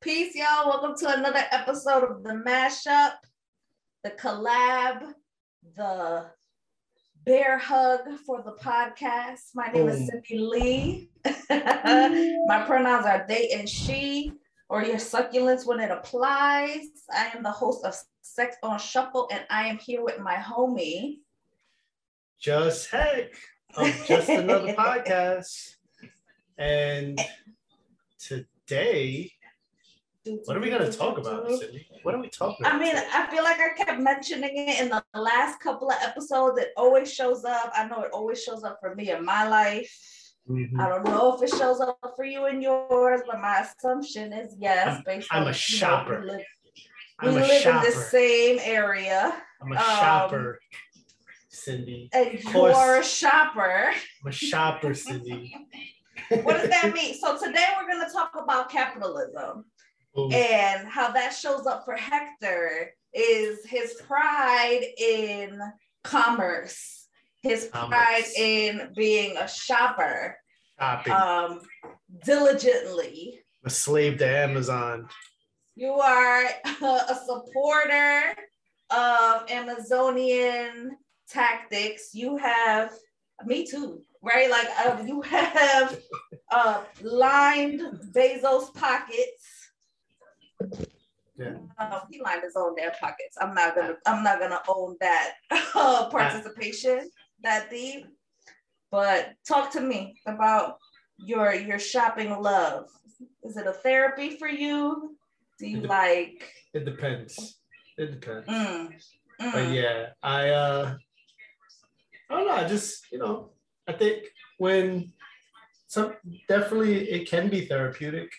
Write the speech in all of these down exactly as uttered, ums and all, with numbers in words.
Peace, y'all. Welcome to another episode of the mashup, the collab, the bear hug for the podcast. My name is Cindy Lee. My pronouns are they and she, or your succulents when it applies. I am the host of Sex on Shuffle, and I am here with my homie. Just heck of just another podcast. And today, what are we going to talk about, Cindy? What are we talking about? I mean, today? I feel like I kept mentioning it in the last couple of episodes. It always shows up. I know it always shows up for me in my life. Mm-hmm. I don't know if it shows up for you and yours, but my assumption is yes. Based I'm, on, I'm a shopper. You know, we live, we live in the same area. I'm a um, shopper, Cindy. And you're a shopper. I'm a shopper, Cindy. What does that mean? So today we're going to talk about capitalism. Ooh. And how that shows up for Hector is his pride in commerce. His pride in being a shopper, Shopping. um, diligently. A slave to Amazon. You are a supporter of Amazonian tactics. You have, me too, right? Like uh, you have uh, lined Bezos' pockets. Yeah. Uh, he lined his own damn pockets. I'm not gonna. I'm not gonna own that uh, participation. That deep, but talk to me about your your shopping love. Is it a therapy for you? Do you it de- like? It depends. It depends. Mm. Mm. But yeah, I uh, I don't know. I just you know, I think when some definitely it can be therapeutic,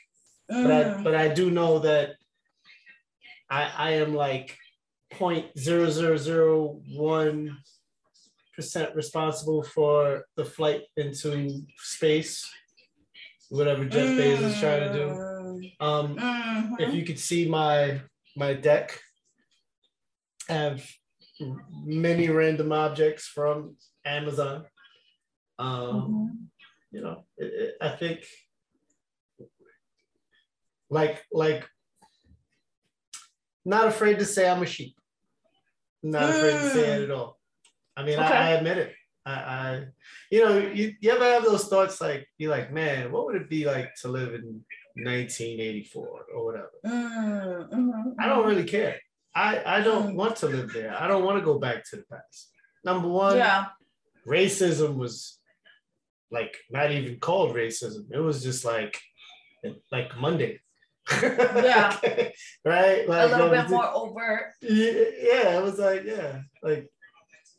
mm. but I, but I do know that I I am like point zero zero zero one. responsible for the flight into space, whatever Jeff Bezos is trying to do. Um, uh-huh. If you could see my my deck, I have many random objects from Amazon. Um, uh-huh. You know, it, it, I think like like not afraid to say I'm a sheep. Not afraid to say it at all. I mean, okay. I, I admit it. I, I you know, you, you ever have those thoughts like, you're like, man, what would it be like to live in nineteen eighty-four or whatever? Mm, mm-hmm. I don't really care. I, I don't want to live there. I don't want to go back to the past. Number one, yeah. Racism was like not even called racism. It was just like, like Monday. Yeah. Right? Like, a little bit more overt. Yeah, yeah, it was like, yeah, like,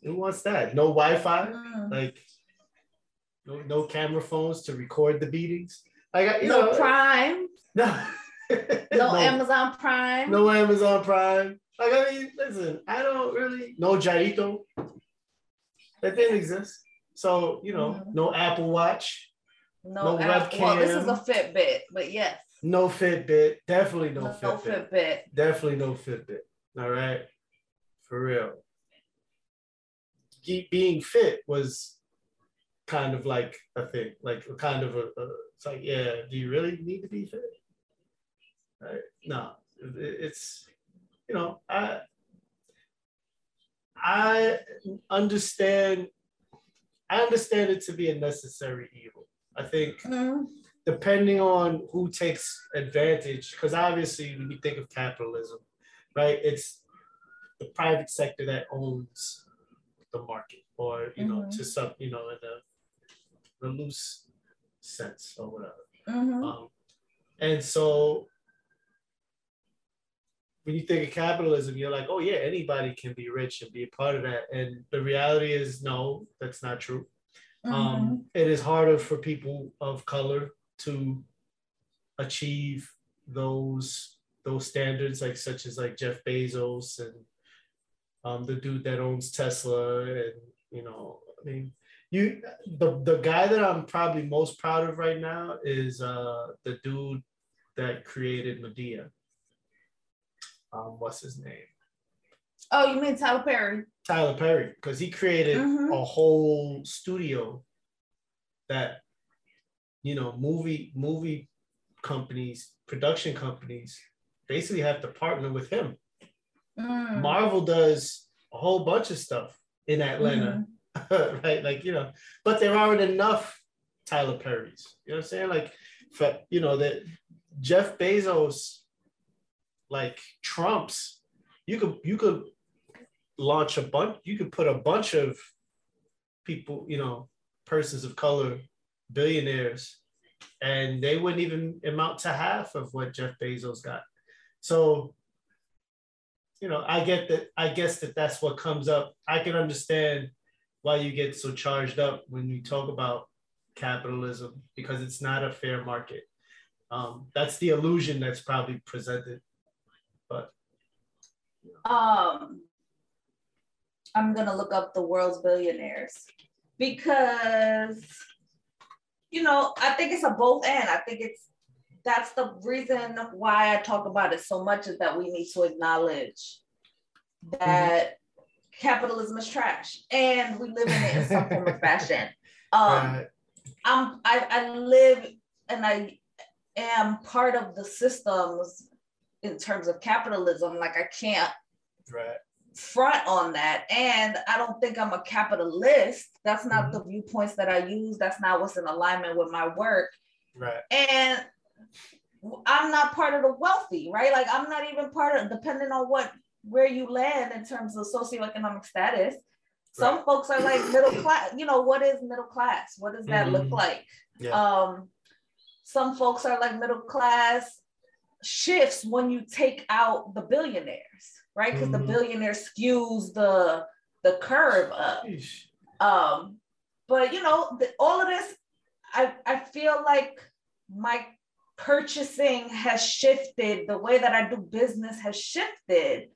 who wants that? No Wi-Fi, mm. like no, no camera phones to record the beatings. Like you no know, Prime. No. no. No Amazon Prime. No Amazon Prime. Like I mean, listen, I don't really no Jaito. That didn't exist. So you know, mm. no Apple Watch. No, no Apple, webcam. Well, this is a Fitbit, but yes. No Fitbit. Definitely no, no Fitbit. No Fitbit. Definitely no Fitbit. All right, for real. Being fit was kind of like a thing, like kind of a, a it's like, yeah, do you really need to be fit? Right? No, it, it's, you know, I, I understand, I understand it to be a necessary evil. I think mm-hmm. depending on who takes advantage, because obviously when you think of capitalism, right, it's the private sector that owns the market, or you know, mm-hmm. to some, you know, in the, the loose sense or whatever. Mm-hmm. Um, and so, when you think of capitalism, you're like, oh yeah, anybody can be rich and be a part of that. And the reality is, no, that's not true. Mm-hmm. Um, it is harder for people of color to achieve those those standards, like such as like Jeff Bezos and. Um, the dude that owns Tesla, and you know, I mean, you the the guy that I'm probably most proud of right now is uh, the dude that created Medea. Um, what's his name? Oh, you mean Tyler Perry? Tyler Perry, because he created mm-hmm. a whole studio that, you know, movie movie companies, production companies basically have to partner with him. Mm. Marvel does a whole bunch of stuff in Atlanta, mm. right? Like, you know, but there aren't enough Tyler Perrys. You know what I'm saying? Like, for, you know, that Jeff Bezos, like, trumps. You could you could launch a bunch. You could put a bunch of people, you know, persons of color, billionaires, and they wouldn't even amount to half of what Jeff Bezos got. So, you know, I get that. I guess that that's what comes up. I can understand why you get so charged up when you talk about capitalism, because it's not a fair market. Um, that's the illusion that's probably presented. But um, I'm gonna look up the world's billionaires, because, you know, I think it's a both and. I think it's that's the reason why I talk about it so much, is that we need to acknowledge that mm-hmm. capitalism is trash, and we live in it in some form of fashion. Um, right. I'm I, I live and I am part of the systems in terms of capitalism. Like, I can't right. front on that. And I don't think I'm a capitalist. That's not mm-hmm. the viewpoints that I use. That's not what's in alignment with my work. Right. And I'm not part of the wealthy, right? Like, I'm not even part of, depending on what, where you land in terms of socioeconomic status. Some right. folks are like middle class, you know, what is middle class? What does that mm-hmm. look like? Yeah. Um, some folks are like middle class shifts when you take out the billionaires, right? Because mm-hmm. the billionaire skews the the curve up. Um, but, you know, the, all of this, I, I feel like my purchasing has shifted. The way that I do business has shifted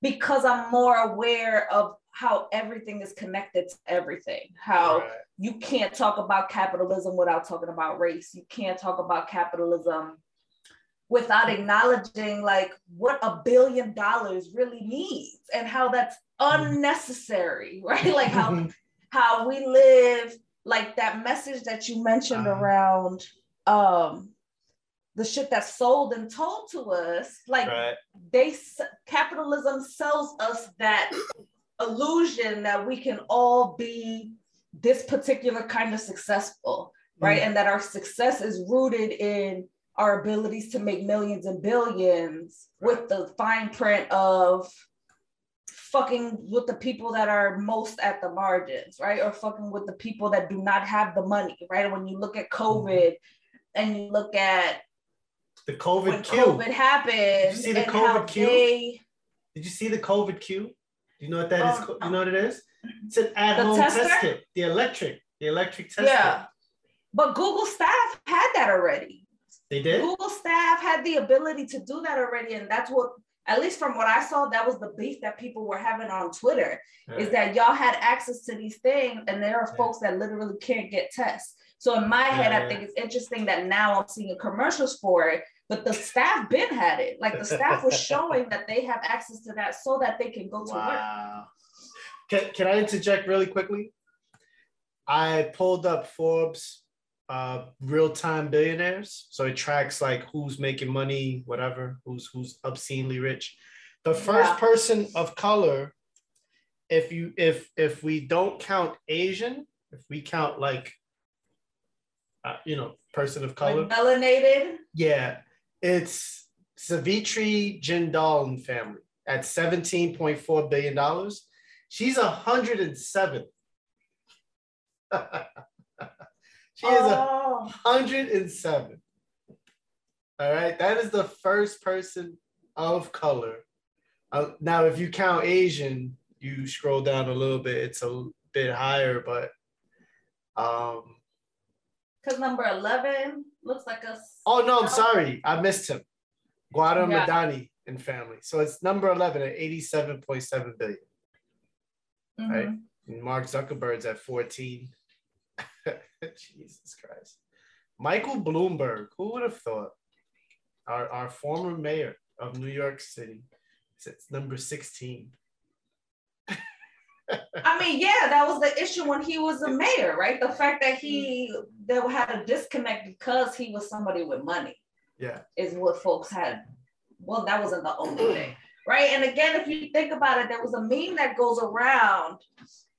because I'm more aware of how everything is connected to everything. How right. you can't talk about capitalism without talking about race. You can't talk about capitalism without acknowledging like what a billion dollars really means and how that's unnecessary, right? Like how how we live, like that message that you mentioned uh-huh. around um, the shit that's sold and told to us, like right. they capitalism sells us that illusion that we can all be this particular kind of successful, right? Mm-hmm. And that our success is rooted in our abilities to make millions and billions with the fine print of fucking with the people that are most at the margins, right? Or fucking with the people that do not have the money, right? When you look at COVID and you look at the COVID when queue. COVID happened. Did you see the and COVID queue? They, Did you see the COVID queue? Do you know what that um, is? You know what it is? It's an at-home test kit. The electric, the electric test kit. Yeah. But Google staff had that already. They did? Google staff had the ability to do that already. And that's what, at least from what I saw, that was the beef that people were having on Twitter, right. is that y'all had access to these things and there are yeah. folks that literally can't get tests. So in my head, yeah. I think it's interesting that now I'm seeing commercials for it, but the staff been had it. Like the staff was showing that they have access to that so that they can go to wow. work. Can, can I interject really quickly? I pulled up Forbes Uh, real-time billionaires, so it tracks like who's making money, whatever, who's who's obscenely rich. The first yeah. person of color, if you if if we don't count Asian, if we count like uh, you know, person of color, like melanated, yeah, it's Savitri Jindal and family at seventeen point four billion dollars. She's one hundred seven. She is oh. one hundred seven. All right. That is the first person of color. Uh, now, if you count Asian, you scroll down a little bit, it's a bit higher, but. um, Because number eleven looks like a. Oh, no, I'm sorry. I missed him. Guadam yeah. Madani and family. So it's number eleven at eighty-seven point seven billion. Mm-hmm. Right. And Mark Zuckerberg's at fourteen. Jesus Christ. Michael Bloomberg, who would have thought? Our, our former mayor of New York City, it's number sixteen. I mean, yeah, that was the issue when he was a mayor, right? The fact that he that had a disconnect because he was somebody with money. Yeah, is what folks had. Well, that wasn't the only thing, right? And again, if you think about it, there was a meme that goes around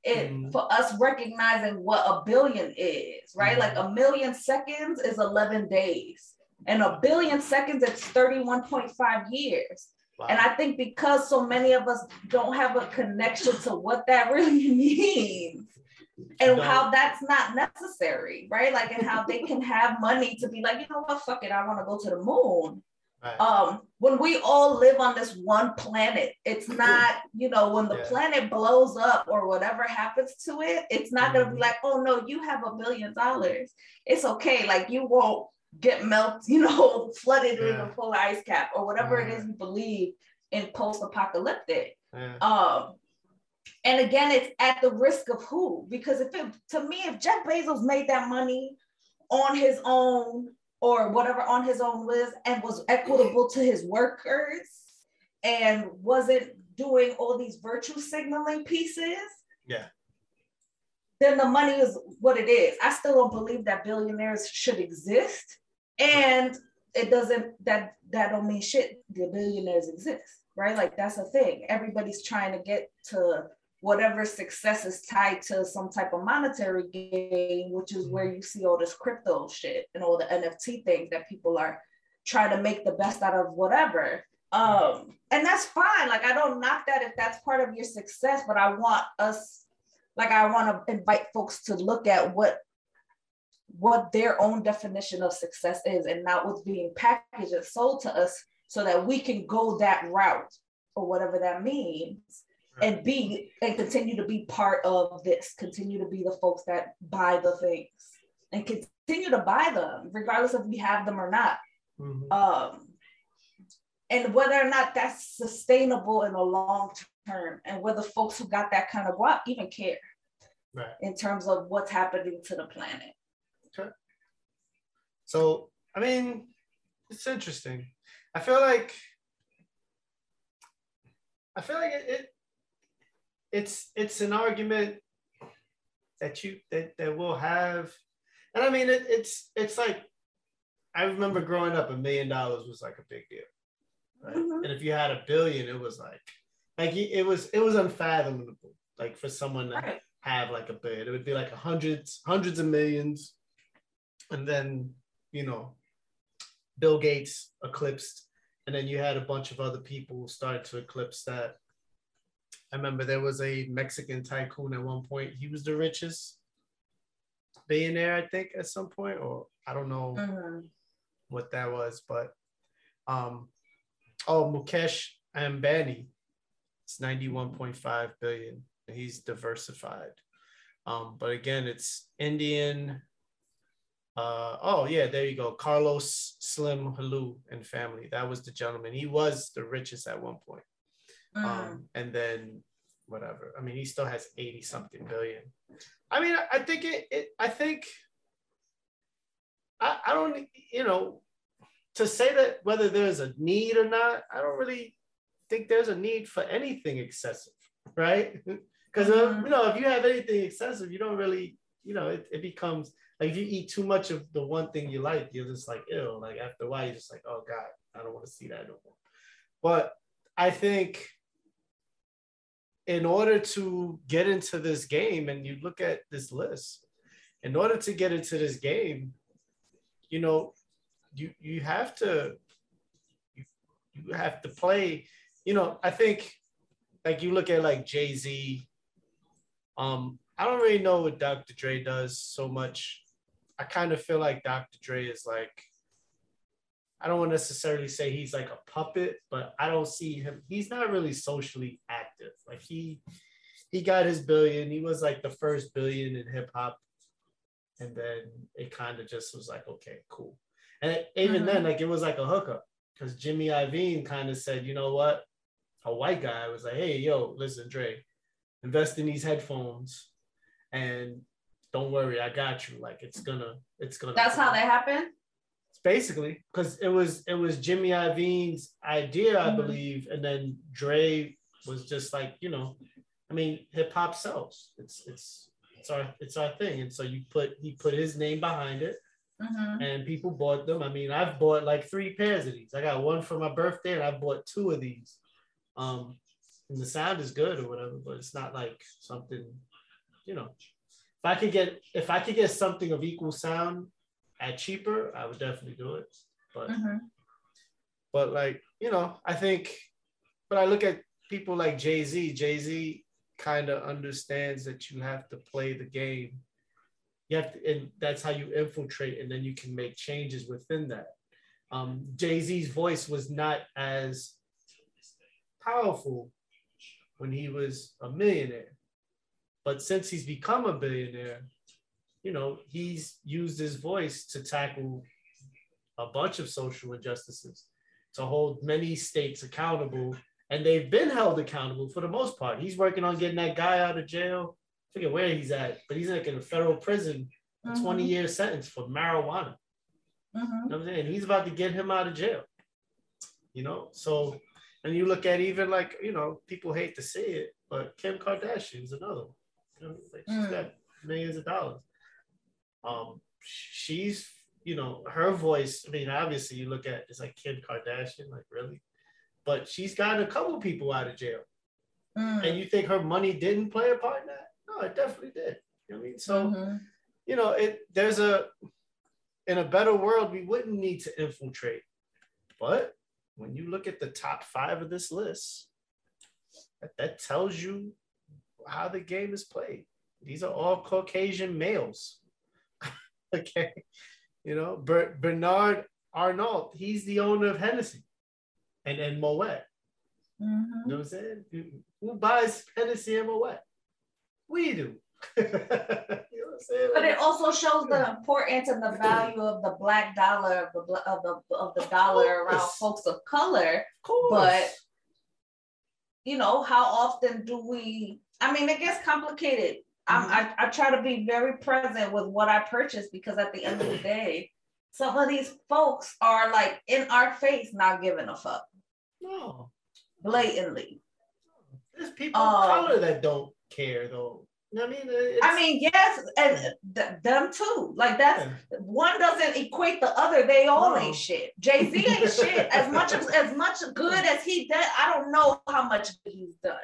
it mm. for us recognizing what a billion is, right? Mm. Like a million seconds is eleven days, and a billion seconds it's thirty-one point five years. Wow. And I think because so many of us don't have a connection to what that really means and no. how that's not necessary, right? Like, and how they can have money to be like, you know what, fuck it, I want to go to the moon. Right. Um, when we all live on this one planet, it's not, you know, when the yeah. planet blows up or whatever happens to it, it's not mm-hmm. going to be like, oh no, you have a million dollars. It's okay. Like, you won't get melt, you know, flooded yeah. in a polar ice cap or whatever mm. it is you believe in post-apocalyptic. Yeah. Um, and again, it's at the risk of who? Because if it, to me, if Jeff Bezos made that money on his own or whatever on his own list and was equitable to his workers and wasn't doing all these virtue signaling pieces, yeah. then the money is what it is. I still don't believe that billionaires should exist. And it doesn't, that that don't mean shit, the billionaires exist, right? Like, that's a thing. Everybody's trying to get to whatever success is tied to some type of monetary gain, which is where you see all this crypto shit and all the N F T things that people are trying to make the best out of whatever. Um, and that's fine. Like, I don't knock that if that's part of your success, but I want us, like, I want to invite folks to look at what what their own definition of success is and not what's being packaged and sold to us, so that we can go that route or whatever that means right. and be and continue to be part of this, continue to be the folks that buy the things and continue to buy them regardless if we have them or not. Mm-hmm. Um, and whether or not that's sustainable in the long term and whether folks who got that kind of guap even care right. in terms of what's happening to the planet. Okay. So, I mean, it's interesting. I feel like, I feel like it, it it's, it's an argument that you, that, that we'll have. And I mean, it, it's, it's like, I remember growing up, a million dollars was like a big deal. Right? Mm-hmm. And if you had a billion, it was like, like it was, it was unfathomable. Like, for someone to have like a billion, it would be like hundreds, hundreds of millions, and then, you know, Bill Gates eclipsed, and then you had a bunch of other people start to eclipse that. I remember there was a Mexican tycoon at one point. He was the richest billionaire, I think, at some point, or I don't know mm-hmm. what that was, but um. Oh, Mukesh Ambani, it's ninety-one point five billion. He's diversified. Um, but again, it's Indian. Uh, oh, yeah, there you go. Carlos Slim Helu and family. That was the gentleman. He was the richest at one point. Um, uh-huh. And then whatever. I mean, he still has eighty something billion. I mean, I think it, it I think, I, I don't, you know, to say that whether there's a need or not, I don't really think there's a need for anything excessive, right? Because mm-hmm. you know, if you have anything excessive, you don't really, you know, it, it becomes like, if you eat too much of the one thing you like, you're just like, ew, like after a while, you're just like, oh God, I don't want to see that no more. But I think in order to get into this game, and you look at this list, in order to get into this game, you know, You you have to you, you have to play, you know. I think, like, you look at like Jay-Z. Um, I don't really know what Doctor Dre does so much. I kind of feel like Doctor Dre is like, I don't want to necessarily say he's like a puppet, but I don't see him. He's not really socially active. Like, he he got his billion. He was like the first billion in hip hop, and then it kind of just was like, okay, cool. And even mm-hmm. then, like, it was like a hookup, because Jimmy Iovine kind of said, you know what? A white guy was like, hey, yo, listen, Dre, invest in these headphones and don't worry, I got you. Like, it's gonna, it's gonna. That's how that happened? It's basically, because it was, it was Jimmy Iovine's idea, I mm-hmm. believe. And then Dre was just like, you know, I mean, hip hop sells. It's it's it's our it's our thing. And so you put he put his name behind it, mm-hmm. and people bought them. I mean, I've bought like three pairs of these. I got one for my birthday, and I bought two of these. Um, and the sound is good or whatever, but it's not like something, you know. If I could get if I could get something of equal sound at cheaper, I would definitely do it. But mm-hmm. but like, you know, I think. But I look at people like Jay-Z. Jay-Z kind of understands that you have to play the game. You have to, and that's how you infiltrate, and then you can make changes within that. Um, Jay-Z's voice was not as powerful when he was a millionaire. But since he's become a billionaire, you know, he's used his voice to tackle a bunch of social injustices, to hold many states accountable. And they've been held accountable for the most part. He's working on getting that guy out of jail. I forget where he's at, but he's like in a federal prison, a mm-hmm. twenty-year sentence for marijuana. Mm-hmm. You know what I'm saying? He's about to get him out of jail. You know? So, and you look at even like, you know, people hate to see it, but Kim Kardashian's another one. You know, like she's mm. got millions of dollars. Um, she's, you know, her voice, I mean, obviously you look at, it's like Kim Kardashian, like really? But she's gotten a couple people out of jail. Mm. And you think her money didn't play a part in that? No, it definitely did. You know what I mean? So, mm-hmm. you know, it there's a, in a better world, we wouldn't need to infiltrate. But when you look at the top five of this list, that, that tells you how the game is played. These are all Caucasian males. Okay. You know, Ber- Bernard Arnault, he's the owner of Hennessy. And, and Moet. Mm-hmm. You know what I'm saying? Who buys Hennessy and Moet? We do. You know what I'm saying? But it also shows the importance and the value of the black dollar, of the of the, of the dollar around folks of color. Of course. But, you know, how often do we, I mean, it gets complicated. Mm-hmm. I, I, I try to be very present with what I purchase, because at the end of the day, some of these folks are like in our face, not giving a fuck. No. Blatantly. There's people um, of color that don't care though. I mean, it's... I mean, yes, and th- them too. Like that's, yeah. One doesn't equate the other. They all no. ain't shit. Jay-Z ain't shit. As much as, as much good as he done, I don't know how much he's done.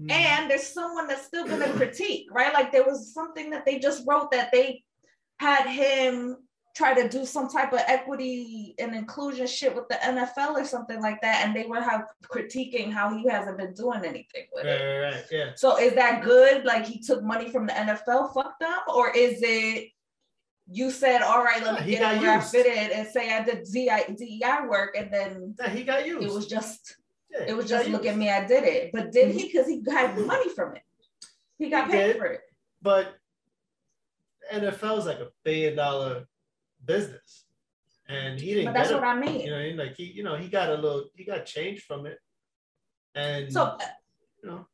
Mm. And there's someone that's still gonna critique, right? Like there was something that they just wrote that they had him try to do some type of equity and inclusion shit with the N F L or something like that. And they were have critiquing how he hasn't been doing anything with right, it. Right, right, yeah. So is that good? Like he took money from the N F L, fuck them? Or is it, you said, all right, let me he get it where used. I fit in and say I did D E I work and then yeah, he got used. It was just, yeah, it was just look used. At me, I did it. But did mm-hmm. he, because he had money from it. He got he paid did, for it. But N F L is like a billion dollar business, and he didn't. But that's what I mean. You know, he, like he, you know, he got a little, he got change from it, and so, you know,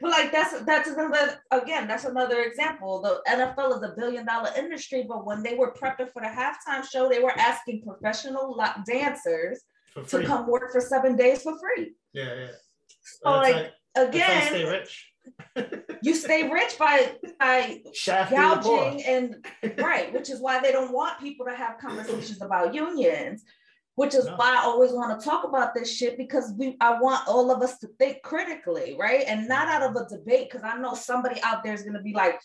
but like that's that's another again. That's another example. The N F L is a billion dollar industry, but when they were prepping for the halftime show, they were asking professional dancers to come work for seven days for free. Yeah, yeah. So well, like I, again, stay rich. You stay rich by by Shafting gouging and right, which is why they don't want people to have conversations about unions, which is no. why I always want to talk about this shit, because we I want all of us to think critically, right? And not out of a debate, because I know somebody out there is going to be like,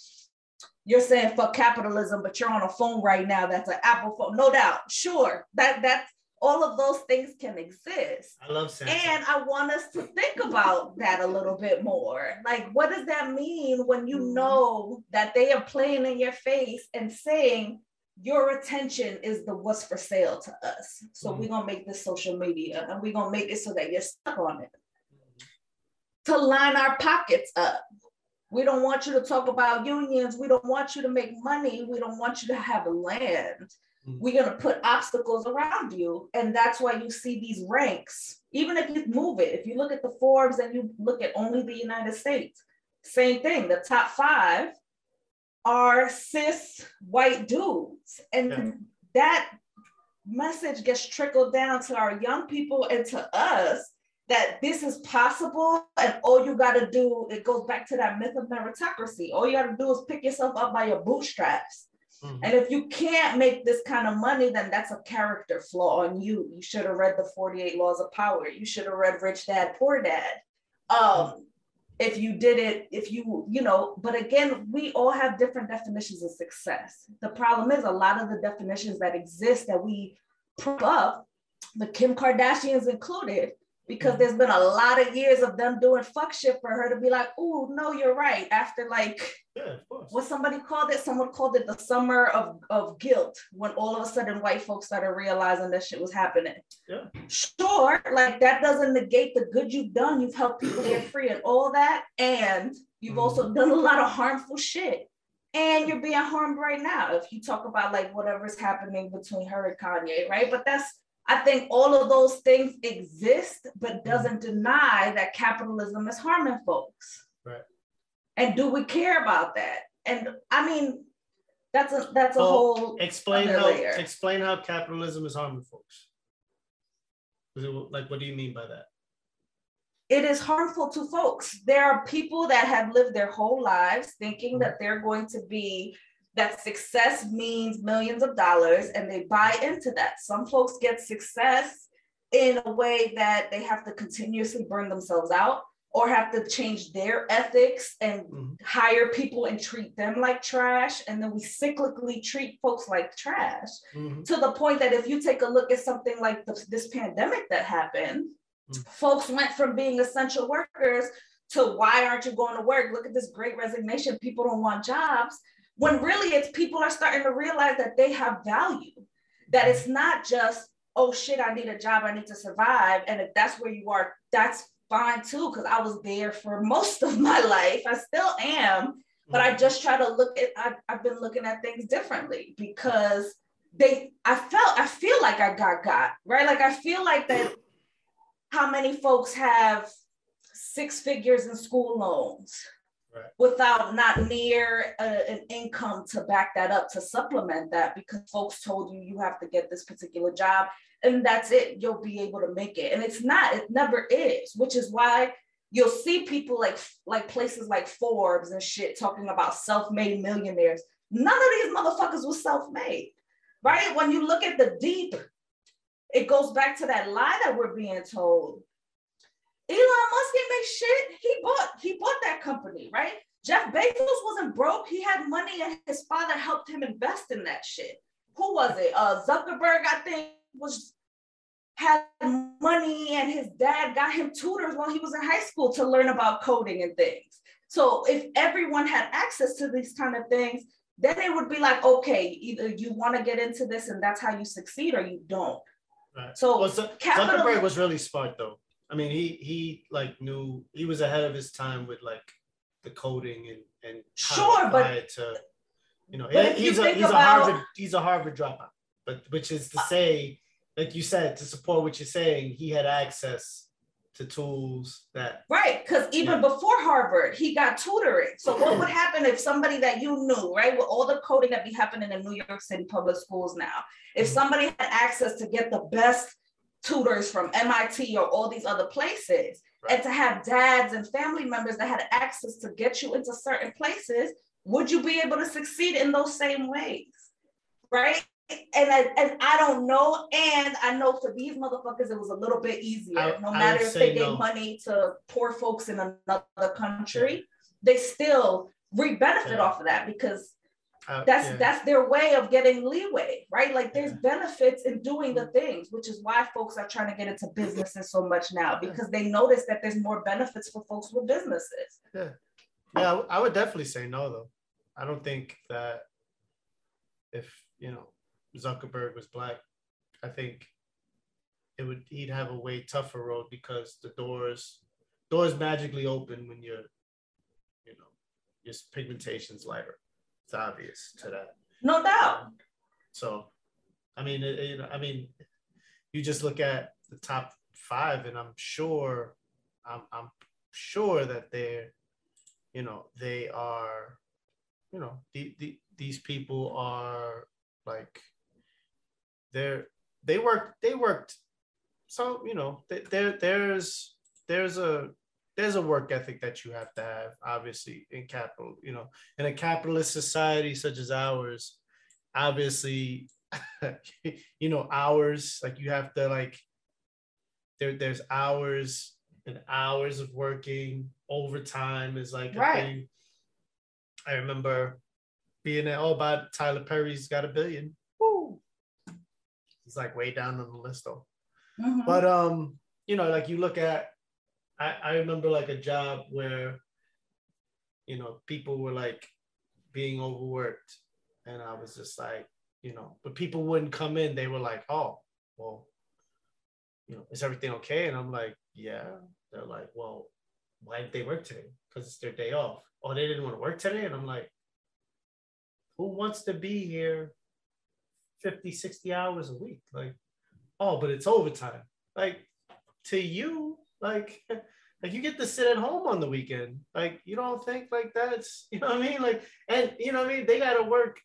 you're saying fuck capitalism, but you're on a phone right now that's an Apple phone. No doubt, sure, that that's all of those things can exist. I love Samsung. And I want us to think about that a little bit more. Like, what does that mean when you know that they are playing in your face and saying your attention is the what's for sale to us? So mm-hmm. we're gonna make this social media, and we're gonna make it so that you're stuck on it. Mm-hmm. To line our pockets up. We don't want you to talk about unions. We don't want you to make money. We don't want you to have land. We're going to put obstacles around you. And that's why you see these ranks. Even if you move it, if you look at the Forbes and you look at only the United States, same thing. The top five are cis white dudes. And yeah. that message gets trickled down to our young people and to us. that this is possible, and all you got to do, it goes back to that myth of meritocracy. All you got to do is pick yourself up by your bootstraps. Mm-hmm. And if you can't make this kind of money, then that's a character flaw on you. You should have read the forty-eight Laws of Power. You should have read Rich Dad, Poor Dad. Um, mm-hmm. If you did it, if you, you know, but again, we all have different definitions of success. The problem is a lot of the definitions that exist that we prop up, the Kim Kardashians included, because there's been a lot of years of them doing fuck shit for her to be like, oh, no, you're right. After like, yeah, of course. What somebody called it, someone called it the summer of, of guilt, when all of a sudden white folks started realizing that shit was happening. Yeah. Sure, like that doesn't negate the good you've done. You've helped people get free and all that. And you've mm-hmm. also done a lot of harmful shit. And you're being harmed right now. If you talk about like whatever's happening between her and Kanye, right? But that's, I think all of those things exist, but doesn't deny that capitalism is harming folks. Right. And do we care about that? And I mean, that's a that's a well, whole explain how layer. Explain how capitalism is harming folks. Like, what do you mean by that? It is harmful to folks. There are people that have lived their whole lives thinking that they're going to be that success means millions of dollars, and they buy into that. Some folks get success in a way that they have to continuously burn themselves out or have to change their ethics and mm-hmm. hire people and treat them like trash. And then we cyclically treat folks like trash mm-hmm. to the point that if you take a look at something like the, this pandemic that happened, mm-hmm. folks went from being essential workers to why aren't you going to work? Look at this great resignation. People don't want jobs. When really it's people are starting to realize that they have value, that it's not just, oh shit, I need a job, I need to survive. And if that's where you are, that's fine too, because I was there for most of my life. I still am, but I just try to look at, I, I've been looking at things differently because they, I felt, I feel like I got got, right? Like I feel like that how many folks have six figures in school loans, right. Without not near a, an income to back that up, to supplement that, because folks told you, you have to get this particular job and that's it, you'll be able to make it. And it's not, it never is, which is why you'll see people like, like places like Forbes and shit talking about self-made millionaires. None of these motherfuckers were self-made, right? When you look at the deep, it goes back to that lie that we're being told. Elon Musk didn't make shit. He bought, he bought that company, right? Jeff Bezos wasn't broke. He had money and his father helped him invest in that shit. Who was it? Uh, Zuckerberg, I think, was had money and his dad got him tutors while he was in high school to learn about coding and things. So if everyone had access to these kind of things, then it would be like, okay, either you want to get into this and that's how you succeed or you don't. Right. So well, Z- capital- Zuckerberg was really smart though. I mean, he he like knew he was ahead of his time with like the coding and and sure, but to, you know, but he's, you a, he's about, a Harvard he's a Harvard dropout, but which is to say, like you said, to support what you're saying, he had access to tools that right because even yeah. before Harvard, he got tutoring. So what would happen if somebody that you knew, right, with all the coding that be happening in New York City public schools now, if somebody had access to get the best tutors from M I T or all these other places, right. And to have dads and family members that had access to get you into certain places, would you be able to succeed in those same ways, right? And I, and I don't know, and I know for these motherfuckers, it was a little bit easier. I, no matter if they no. gave money to poor folks in another country, yeah. they still re-benefit yeah. off of that because Uh, that's yeah. that's their way of getting leeway, right? Like there's yeah. benefits in doing the things, which is why folks are trying to get into businesses so much now, because they notice that there's more benefits for folks with businesses. Yeah, yeah, I would definitely say no, though. I don't think that if, you know, Zuckerberg was black, I think it would he'd have a way tougher road because the doors doors magically open when you're, you know, your pigmentation's lighter. It's obvious to that. No doubt. So, I mean, you know, I mean, you just look at the top five, and I'm sure, I'm, I'm sure that they're, you know, they are, you know, the, the, these people are like, they're, they work, they worked. So, you know, they, they're, there's there's a there's a work ethic that you have to have, obviously, in capital, you know, in a capitalist society such as ours, obviously, you know, hours, like you have to like, there, there's hours and hours of working, overtime is like right. a thing. I remember being at, oh, by Tyler Perry's got a billion. Woo. He's like way down on the list though. Mm-hmm. But, um, you know, like you look at, I, I remember like a job where, you know, people were like being overworked and I was just like, you know, but people wouldn't come in. They were like, oh, well, you know, is everything okay? And I'm like, yeah. They're like, well, why didn't they work today? Because it's their day off. Oh, they didn't want to work today? And I'm like, who wants to be here fifty, sixty hours a week? Like, oh, but it's overtime. Like, to you, Like, like you get to sit at home on the weekend. Like, you don't think like that's, you know what I mean? Like, and you know what I mean? They got to work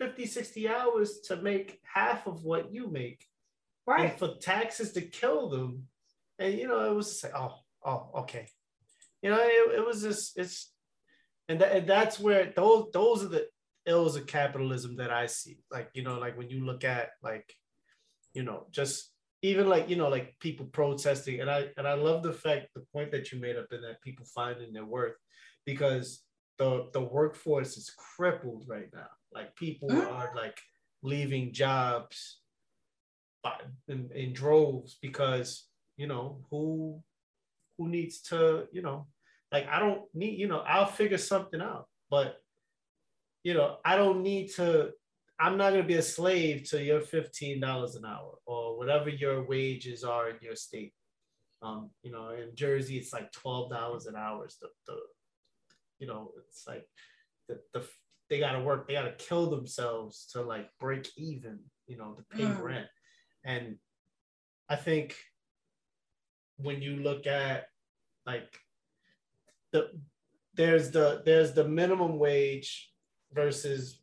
fifty, sixty hours to make half of what you make. Right. And for taxes to kill them. And, you know, it was just like, oh, oh, okay. You know, it, it was just, it's, and, th- and that's where those, those are the ills of capitalism that I see. Like, you know, like when you look at like, you know, just, even like, you know, like people protesting. And I and I love the fact, the point that you made up in that people finding their worth, because the, the workforce is crippled right now. Like people mm-hmm. are like leaving jobs in, in droves because, you know, who who needs to, you know, like I don't need, you know, I'll figure something out. But, you know, I don't need to, I'm not going to be a slave to your fifteen dollars an hour or whatever your wages are in your state. Um, you know, in Jersey, it's like twelve dollars an hour. The, the, you know, it's like the, the they got to work. They got to kill themselves to like break even, you know, to pay mm. rent. And I think when you look at like the, there's the, there's the minimum wage versus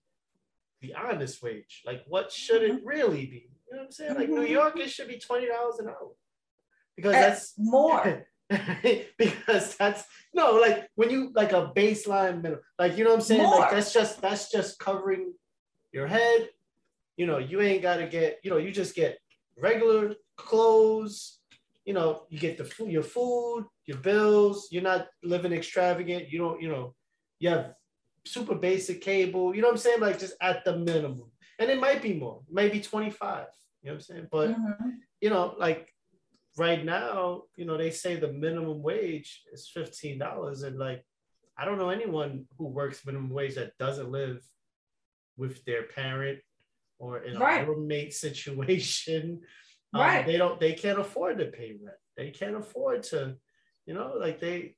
the honest wage, like what should it really be? You know what I'm saying? Like New York, it should be twenty dollars an hour because that's, that's more. Because that's no, like when you like a baseline minimum, like you know what I'm saying? More. Like that's just that's just covering your head. You know, you ain't gotta get. You know, you just get regular clothes. You know, you get the food, your food, your bills. You're not living extravagant. You don't. You know, you have super basic cable, you know what I'm saying? Like just at the minimum. And it might be more, maybe twenty-five, you know what I'm saying? But, mm-hmm. you know, like right now, you know, they say the minimum wage is fifteen dollars. And like, I don't know anyone who works minimum wage that doesn't live with their parent or in right. a roommate situation. Um, right. They don't, they can't afford to pay rent. They can't afford to, you know, like they,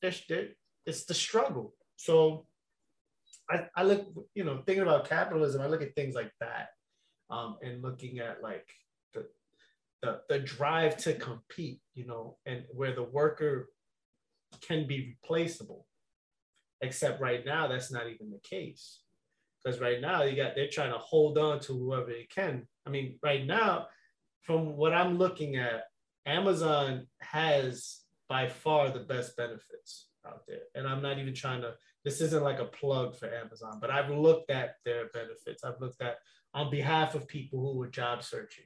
they're, they're, it's the struggle. So, I, I look, you know, thinking about capitalism, I look at things like that um, and looking at like the, the the drive to compete, you know, and where the worker can be replaceable, except right now, that's not even the case. Because right now you got, they're trying to hold on to whoever they can. I mean, right now, from what I'm looking at, Amazon has by far the best benefits out there. And I'm not even trying to, this isn't like a plug for Amazon, but I've looked at their benefits. I've looked at on behalf of people who were job searching.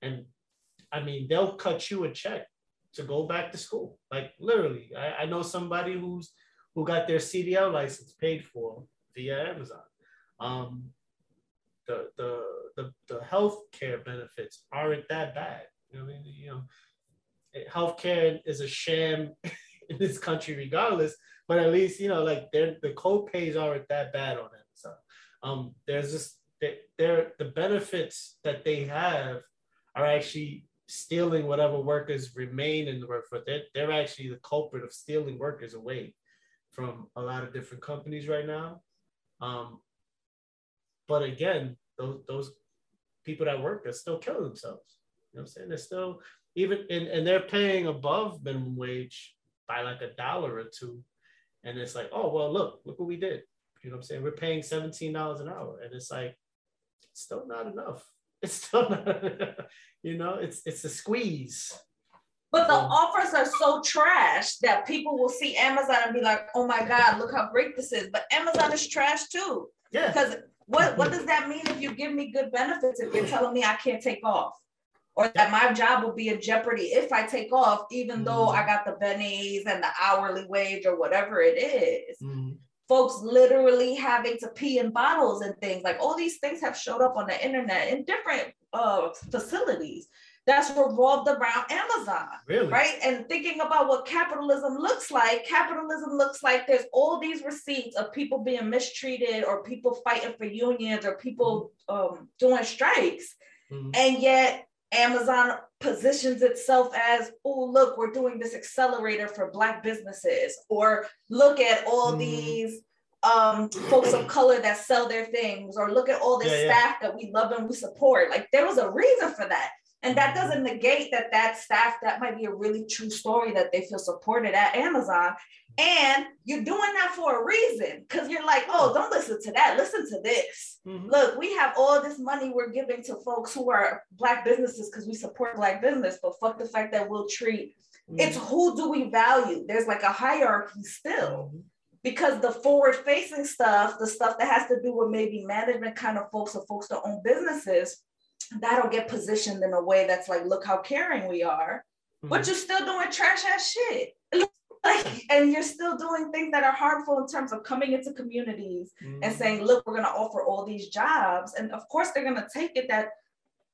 And I mean, they'll cut you a check to go back to school. Like literally, I, I know somebody who's who got their C D L license paid for via Amazon. Um, the, the, the, the healthcare benefits aren't that bad. You know what I mean? You know, healthcare is a sham in this country regardless, but at least, you know, like the co-pays aren't that bad on it. So um, there's just, they're, the benefits that they have are actually stealing whatever workers remain in the workforce. They're, they're actually the culprit of stealing workers away from a lot of different companies right now. Um, but again, those, those people that work are still killing themselves. You know what I'm saying? They're still, even, and, and they're paying above minimum wage by like a dollar or two. And it's like, oh, well, look, look what we did. You know what I'm saying? We're paying seventeen dollars an hour. And it's like, it's still not enough. It's still not enough. You know, it's it's a squeeze. But the offers are so trash that people will see Amazon and be like, oh my God, look how great this is. But Amazon is trash too. Yeah. Because what, what does that mean if you give me good benefits if you're telling me I can't take off? Or that my job will be in jeopardy if I take off, even mm-hmm. though I got the bennies and the hourly wage or whatever it is. Mm-hmm. Folks literally having to pee in bottles and things. Like all these things have showed up on the internet in different uh, facilities that's revolved around Amazon, really? Right? And thinking about what capitalism looks like, capitalism looks like there's all these receipts of people being mistreated or people fighting for unions or people um, doing strikes. Mm-hmm. And yet Amazon positions itself as, oh, look, we're doing this accelerator for Black businesses, or look at all mm-hmm. these um folks of color that sell their things, or look at all this yeah, staff yeah. that we love and we support. Like there was a reason for that. And that doesn't negate that that staff, that might be a really true story that they feel supported at Amazon. And you're doing that for a reason, because you're like, oh, don't listen to that. Listen to this. Mm-hmm. Look, we have all this money we're giving to folks who are Black businesses because we support Black business, but fuck the fact that we'll treat. Mm-hmm. It's who do we value? There's like a hierarchy still. Mm-hmm. Because the forward-facing stuff, the stuff that has to do with maybe management kind of folks or folks that own businesses, that'll get positioned in a way that's like, look how caring we are, mm-hmm. but you're still doing trash ass shit. Like, and you're still doing things that are harmful in terms of coming into communities mm-hmm. and saying, look, we're going to offer all these jobs. And of course, they're going to take it that,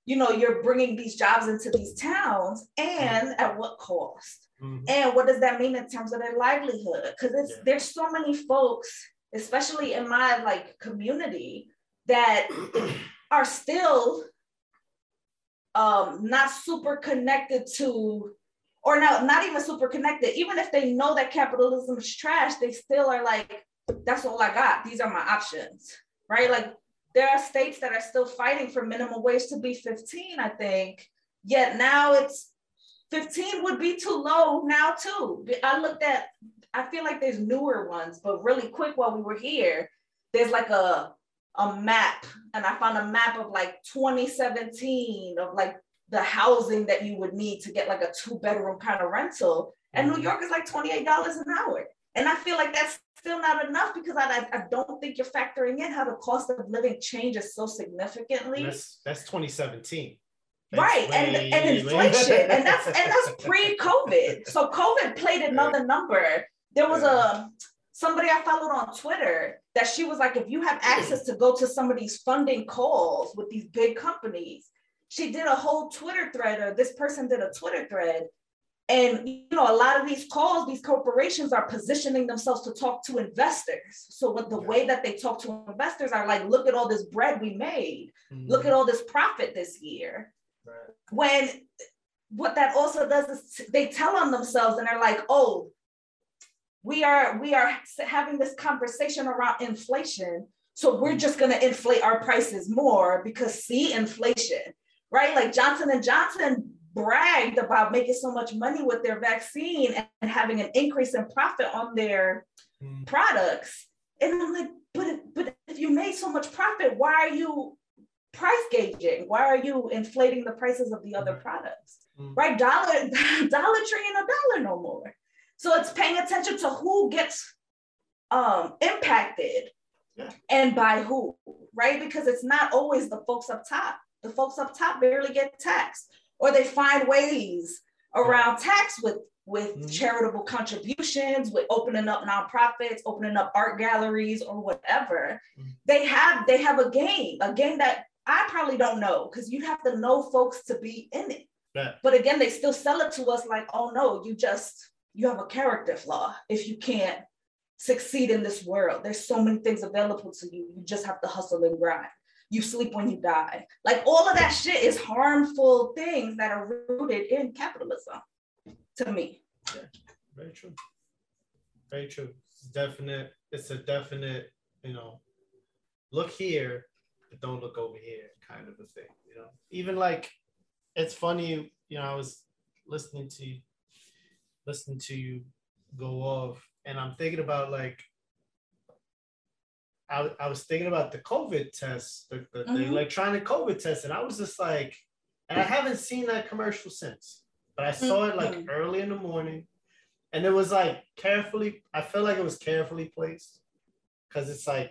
you know, you're bringing these jobs into these towns, and mm-hmm. at what cost? Mm-hmm. And what does that mean in terms of their livelihood? Because it's yeah. there's so many folks, especially in my like community, that are still Um, not super connected to, or not, not even super connected. Even if they know that capitalism is trash, they still are like, that's all I got. These are my options, right? Like there are states that are still fighting for minimum wage to be fifteen, I think. Yet now it's fifteen would be too low now too. I looked at, I feel like there's newer ones, but really quick while we were here, there's like a, a map, and I found a map of like twenty seventeen of like the housing that you would need to get like a two bedroom kind of rental. And New York is like twenty-eight dollars an hour. And I feel like that's still not enough, because I, I don't think you're factoring in how the cost of living changes so significantly. That's, that's twenty seventeen. That's right. Way, and, and inflation. and that's, and that's pre-COVID. So COVID played another number. There was a, somebody I followed on Twitter that she was like, if you have access to go to some of these funding calls with these big companies, she did a whole Twitter thread, or this person did a Twitter thread. And, you know, a lot of these calls, these corporations are positioning themselves to talk to investors. So what the way that they talk to investors are like, look at all this bread we made. Mm-hmm. Look at all this profit this year. Right. When what that also does is they tell on themselves and they're like, oh, We are we are having this conversation around inflation, so we're just going to inflate our prices more because see inflation, right? Like Johnson and Johnson bragged about making so much money with their vaccine and having an increase in profit on their mm. products, and I'm like, but if, but if you made so much profit, why are you price gauging? Why are you inflating the prices of the other products, mm. right? Dollar Dollar Tree ain't a dollar no more. So it's paying attention to who gets um, impacted yeah. and by who, right? Because it's not always the folks up top. The folks up top barely get taxed, or they find ways around tax with, with mm-hmm. charitable contributions, with opening up nonprofits, opening up art galleries or whatever. Mm-hmm. They have they have a game, a game that I probably don't know, because you have to know folks to be in it. Yeah. But again, they still sell it to us like, oh no, you just... you have a character flaw if you can't succeed in this world. There's so many things available to you. You just have to hustle and grind. You sleep when you die. Like all of that shit is harmful things that are rooted in capitalism to me. Yeah, very true. Very true. It's definite. It's a definite, you know, look here, but don't look over here kind of a thing, you know? Even like, it's funny, you know, I was listening to you listening to you go off, and I'm thinking about like, I, I was thinking about the COVID test, the, the, mm-hmm. the electronic COVID test, and I was just like, and I haven't seen that commercial since. But I saw it like early in the morning, and it was like carefully. I felt like it was carefully placed because it's like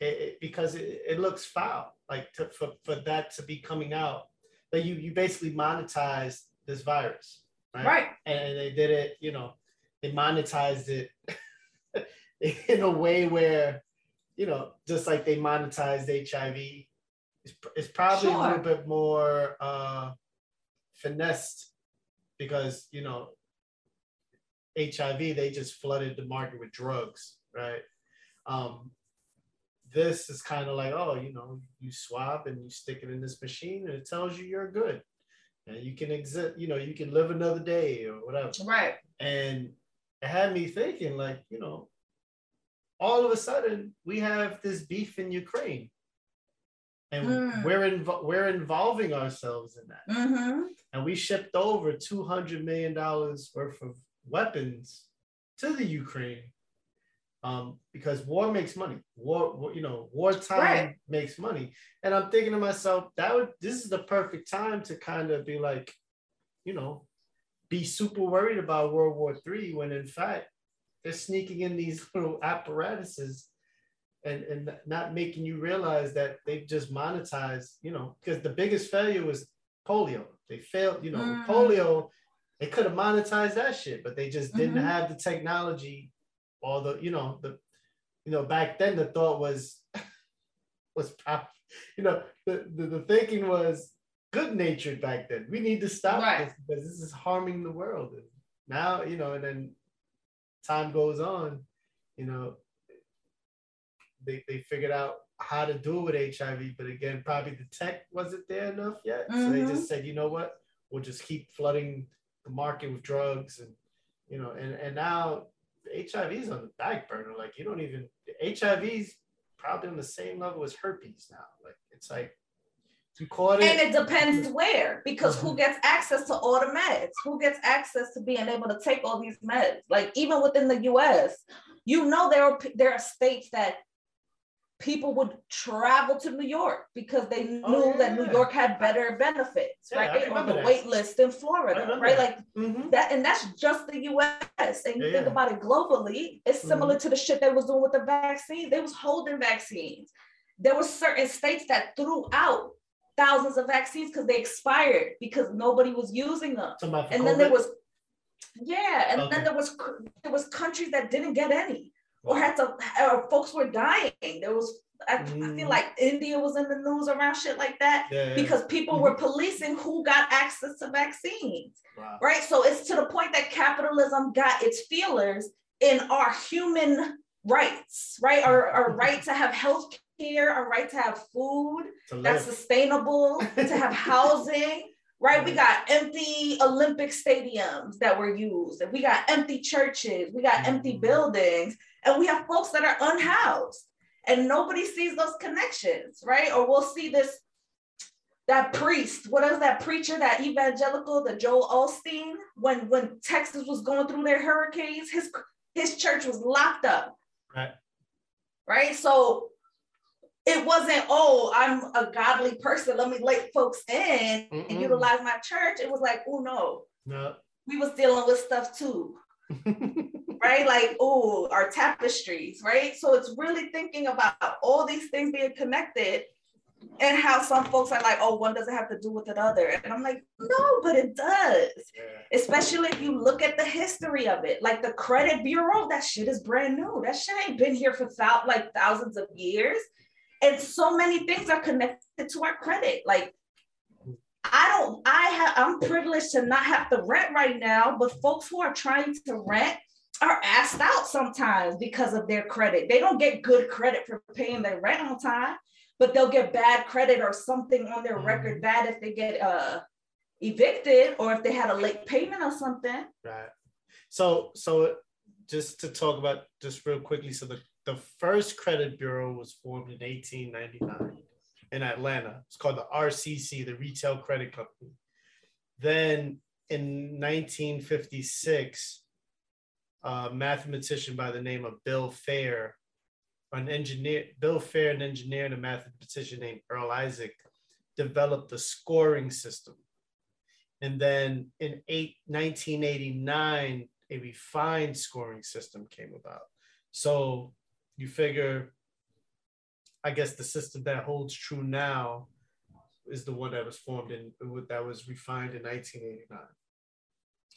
it, it because it, it looks foul. Like to, for for that to be coming out, but you you basically monetize this virus, right? Right. And they did it. You know, they monetized it in a way where, you know, just like they monetized H I V, it's, it's probably sure. a little bit more uh, finessed. Because, you know, H I V, they just flooded the market with drugs, right? Um, this is kind of like, oh, you know, you swab and you stick it in this machine and it tells you you're good. And you can exist, you know, you can live another day or whatever. Right. And it had me thinking like, you know, all of a sudden we have this beef in Ukraine. And mm. we're inv- we're involving ourselves in that. Mm-hmm. And we shipped over two hundred million dollars worth of weapons to the Ukraine um, because war makes money. War, war you know, wartime right. makes money. And I'm thinking to myself, that would this is the perfect time to kind of be like, you know, be super worried about World War Three when in fact they're sneaking in these little apparatuses. And, and not making you realize that they've just monetized, you know, because the biggest failure was polio. They failed, you know, mm. polio, they could have monetized that shit, but they just didn't mm-hmm. have the technology or the, you know, the, you know, back then the thought was, was, you know, the, the, the thinking was good natured back then. We need to stop right. this because this is harming the world. And now, you know, and then time goes on, you know, They, they figured out how to do it with H I V, but again, probably the tech wasn't there enough yet. Mm-hmm. So they just said, you know what, we'll just keep flooding the market with drugs, and you know, and and now H I V is on the back burner. Like you don't even H I V's probably on the same level as herpes now. Like it's like you caught it, and it depends where, because mm-hmm. who gets access to all the meds? Who gets access to being able to take all these meds? Like even within the U S, you know, there are there are states that people would travel to New York because they knew oh, yeah, that New York had better benefits, yeah, right? They on the that. wait list in Florida, right? That. Like mm-hmm. that, and that's just the U S. And you yeah. think about it globally, it's similar mm-hmm. to the shit they was doing with the vaccine. They was holding vaccines. There were certain states that threw out thousands of vaccines because they expired because nobody was using them. And then there was, yeah. And okay. then there was, there was countries that didn't get any. Or had to, or folks were dying. There was, I, mm. I feel like India was in the news around shit like that yeah. because people mm-hmm. were policing who got access to vaccines, wow. right? So it's to the point that capitalism got its feelers in our human rights, right? Our, our right to have health care, our right to have food to that's live. sustainable, to have housing. Right, we got empty Olympic stadiums that were used, and we got empty churches, we got empty buildings, and we have folks that are unhoused, and nobody sees those connections, right? Or we'll see this, that priest, what is that preacher, that evangelical, the Joel Osteen, when when Texas was going through their hurricanes, his his church was locked up, right? Right, so. It wasn't, oh, I'm a godly person. Let me let folks in Mm-mm. and utilize my church. It was like, oh, no. no. We was dealing with stuff, too. Right? Like, oh, our tapestries, right? So it's really thinking about all these things being connected and how some folks are like, oh, one doesn't have to do with the other. And I'm like, no, but it does. Yeah. Especially if you look at the history of it. Like the credit bureau, that shit is brand new. That shit ain't been here for th- like thousands of years. And so many things are connected to our credit. Like, I don't, I have, I'm privileged to not have to rent right now, but folks who are trying to rent are asked out sometimes because of their credit. They don't get good credit for paying their rent on time, but they'll get bad credit or something on their mm-hmm. record bad if they get uh, evicted or if they had a late payment or something. Right. So, so just to talk about just real quickly, so the The first credit bureau was formed in eighteen ninety-nine in Atlanta. It's called the R C C, the Retail Credit Company. Then in nineteen fifty-six, a mathematician by the name of Bill Fair, an engineer, Bill Fair, an engineer and a mathematician named Earl Isaac, developed the scoring system. And then in nineteen eighty-nine, a refined scoring system came about. So you figure, I guess the system that holds true now is the one that was formed in, that was refined in nineteen eighty-nine.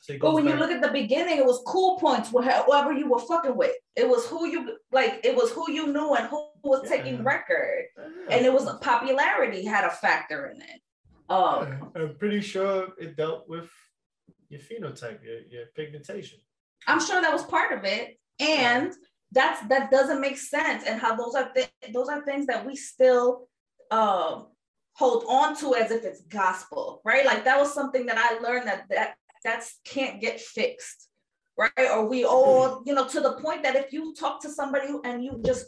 So but when back. You look at the beginning, it was cool points with whoever you were fucking with. It was who you like. It was who you knew and who was yeah. taking record, yeah. and it was popularity had a factor in it. Um, I'm pretty sure it dealt with your phenotype, your, your pigmentation. I'm sure that was part of it, and that's that doesn't make sense. And how those are th- those are things that we still um, hold on to as if it's gospel, right? Like that was something that I learned that that. That can't get fixed, right? Or we all, you know, to the point that if you talk to somebody and you just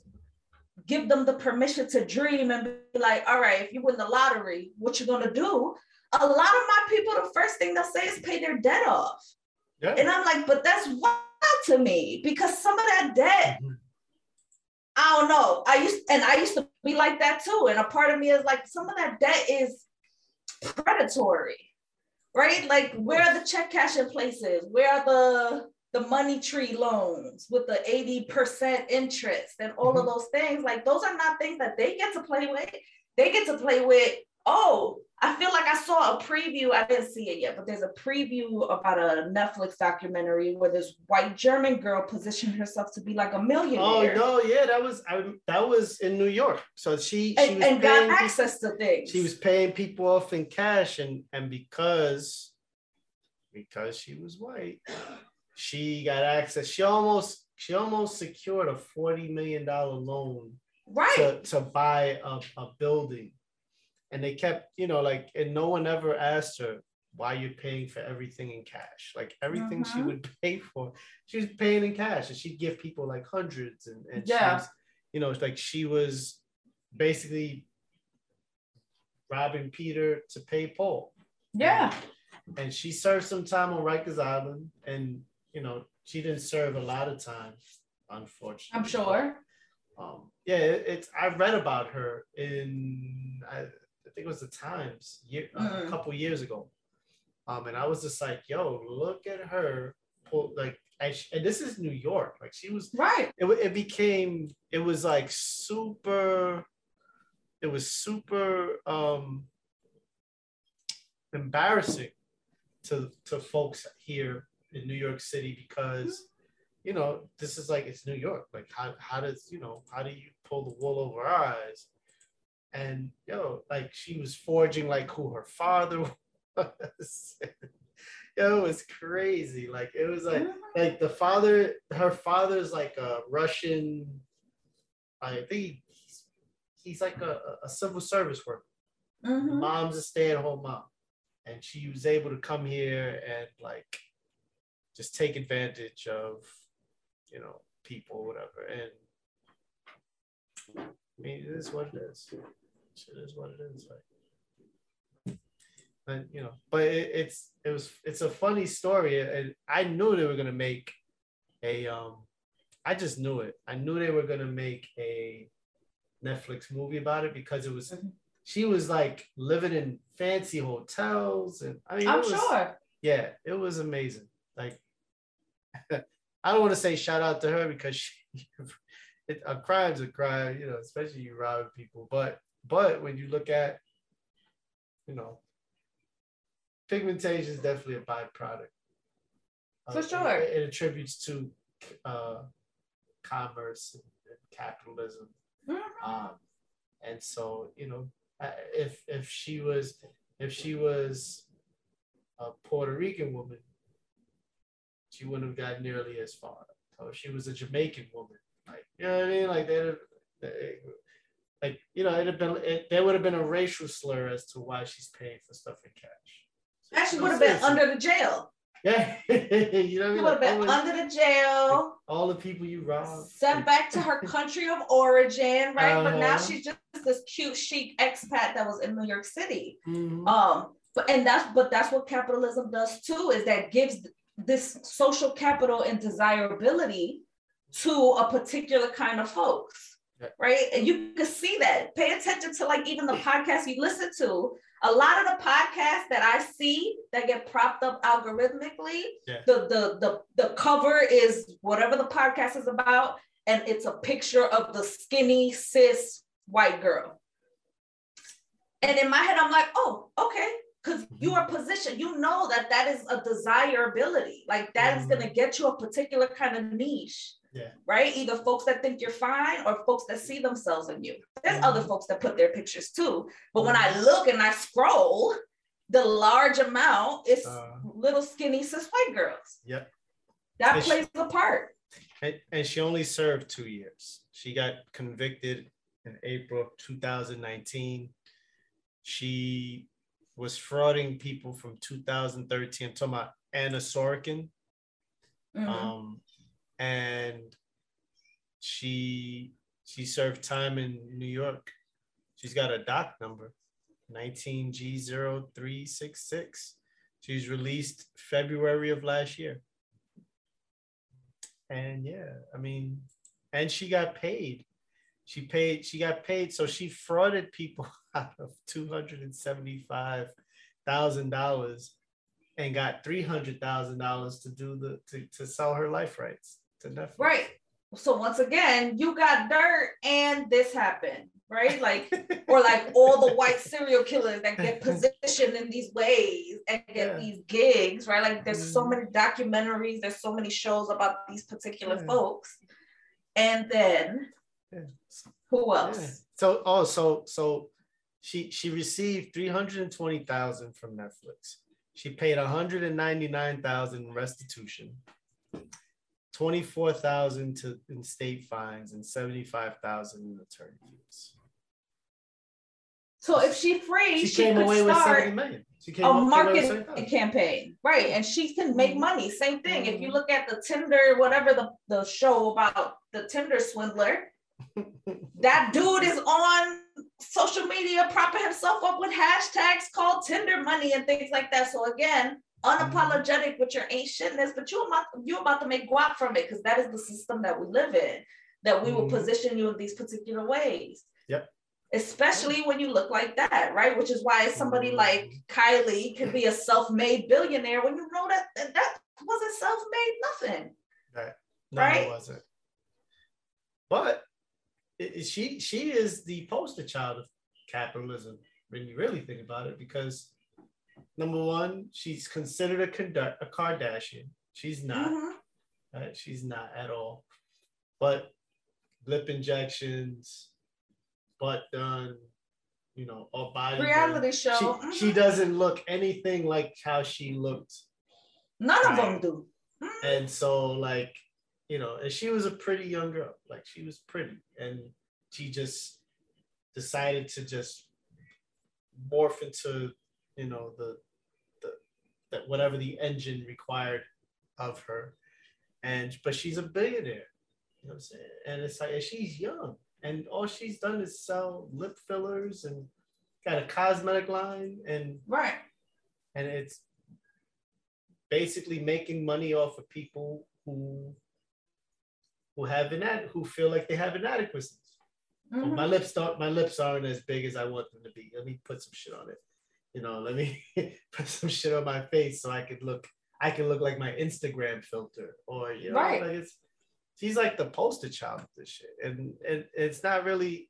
give them the permission to dream and be like, all right, if you win the lottery, what you gonna do? A lot of my people, the first thing they'll say is pay their debt off. Yeah. And I'm like, but that's wild to me because some of that debt, mm-hmm. I don't know. I used, and I used to be like that too. And a part of me is like, some of that debt is predatory. Right? Like, where are the check cash in places? Where are the, the money tree loans with the eighty percent interest and all mm-hmm. of those things? Like, those are not things that they get to play with. They get to play with, oh, I feel like I saw a preview. I didn't see it yet, but there's a preview about a Netflix documentary where this white German girl positioned herself to be like a millionaire. Oh, no, yeah, that was I, that was in New York. So she, and, she was and paying, got access to things. She was paying people off in cash, and, and because, because she was white, she got access. She almost she almost secured a forty million dollars loan right. to, to buy a, a building. And they kept, you know, like, and no one ever asked her why you're paying for everything in cash. Like everything mm-hmm. she would pay for, she was paying in cash, and she'd give people like hundreds. And, and yeah. she was, you know, it's like she was basically robbing Peter to pay Paul. Yeah. And, and she served some time on Rikers Island, and, you know, she didn't serve a lot of time, unfortunately. I'm sure. But, um, yeah, it, it's, I read about her in, I, I think it was the Times year, uh, mm-hmm. a couple years ago. Um, and I was just like, yo, look at her. Pull, like, and, she, and this is New York. Like she was, right. It, it became, it was like super, it was super um, embarrassing to, to folks here in New York City because, mm-hmm. you know, this is like, it's New York. Like how, how does, you know, how do you pull the wool over our eyes? And yo, like she was forging like who her father was. Yo, it was crazy. Like it was like like the father, her father's like a Russian. I think he's, he's like a, a civil service worker. Mm-hmm. Mom's a stay-at-home mom, and she was able to come here and like just take advantage of, you know, people, whatever, and. I mean, it is what it is. It is what it is, right? And you know, but it, it's it was it's a funny story, and I knew they were gonna make a. Um, I just knew it. I knew they were gonna make a Netflix movie about it because it was. She was like living in fancy hotels, and I mean, I'm it was, sure. Yeah, it was amazing. Like, I don't want to say shout out to her because she. It, a crime's a crime, you know, especially you robbing people. But but when you look at, you know, pigmentation is definitely a byproduct. For uh, sure. It, it attributes to uh, commerce and, and capitalism. Mm-hmm. Um, and so, you know, if if she was if she was a Puerto Rican woman, she wouldn't have gotten nearly as far. So if she was a Jamaican woman. Like, you know what I mean? Like, they'd, they, like you know, it'd have been, it, there would have been a racial slur as to why she's paying for stuff in cash. So, and she would have been under the jail. Yeah. You know what I mean? She would have been like, under the jail. Like, all the people you robbed. Sent like, back to her country of origin, right? Uh-huh. But now she's just this cute, chic expat that was in New York City. Mm-hmm. Um, but and that's but that's what capitalism does too, is that gives this social capital and desirability to a particular kind of folks, right? And you can see that. Pay attention to like even the podcasts you listen to. A lot of the podcasts that I see that get propped up algorithmically, yeah. the, the the the cover is whatever the podcast is about, and it's a picture of the skinny cis white girl. And in my head, I'm like, oh, okay, because you are positioned. You know that that is a desirability. Like that mm-hmm. is going to get you a particular kind of niche. Yeah. Right? Either folks that think you're fine or folks that see themselves in you. There's other folks that put their pictures too. But when I look and I scroll, the large amount is uh, little skinny cis white girls. Yep. That and plays she, a part. And, and she only served two years. She got convicted in April two thousand nineteen. She was frauding people from two thousand thirteen. I'm talking about Anna Sorokin. Mm-hmm. Um, and she she served time in New York. She's got a doc number, nineteen G zero three six six. She's released February of last year. And yeah, I mean, and she got paid. She paid, she got paid. So she frauded people out of two hundred seventy-five thousand dollars and got three hundred thousand dollars to do the to, to sell her life rights. To Netflix. Right. So once again, you got dirt and this happened, right? Like, or like all the white serial killers that get positioned in these ways and get yeah. these gigs, right? Like there's mm. so many documentaries, there's so many shows about these particular yeah. folks. And then yeah. who else? Yeah. So oh, so so she she received three hundred twenty thousand dollars from Netflix. She paid one hundred ninety-nine thousand dollars in restitution. twenty-four thousand dollars to in state fines and seventy-five thousand dollars in attorney fees. So if she free, she, she came could away start with seventy million dollars. She came a up, marketing came campaign, right? And she can make money. Same thing. Mm-hmm. If you look at the Tinder, whatever the, the show about the Tinder swindler, that dude is on social media propping himself up with hashtags called Tinder money and things like that. So again, unapologetic with your ain't shitness, but you're about, you're about to make guap from it because that is the system that we live in, that we will position you in these particular ways. Yep. Especially when you look like that, right? Which is why somebody like Kylie can be a self-made billionaire when you know that that wasn't self-made nothing. Right. No, right? It wasn't. But it, she she is the poster child of capitalism when you really think about it, because number one, she's considered a, conduct, a Kardashian. She's not. Mm-hmm. Right? She's not at all. But lip injections, butt done, you know, all body. Reality done. Show. She, mm-hmm. she doesn't look anything like how she looked. None right? of them do. Mm-hmm. And so, like, you know, and she was a pretty young girl. Like, she was pretty. And she just decided to just morph into... you know, the, the, that whatever the engine required of her. And, but she's a billionaire, you know what I'm saying? And it's like, and she's young and all she's done is sell lip fillers and got a cosmetic line and, right. And it's basically making money off of people who, who have inad- who feel like they have inadequacies. Mm-hmm. Well, my lips don't, my lips aren't as big as I want them to be. Let me put some shit on it. You know, let me put some shit on my face so I could look, I can look like my Instagram filter or, you know, right. like it's, she's like the poster child of this shit. And, and it's not really,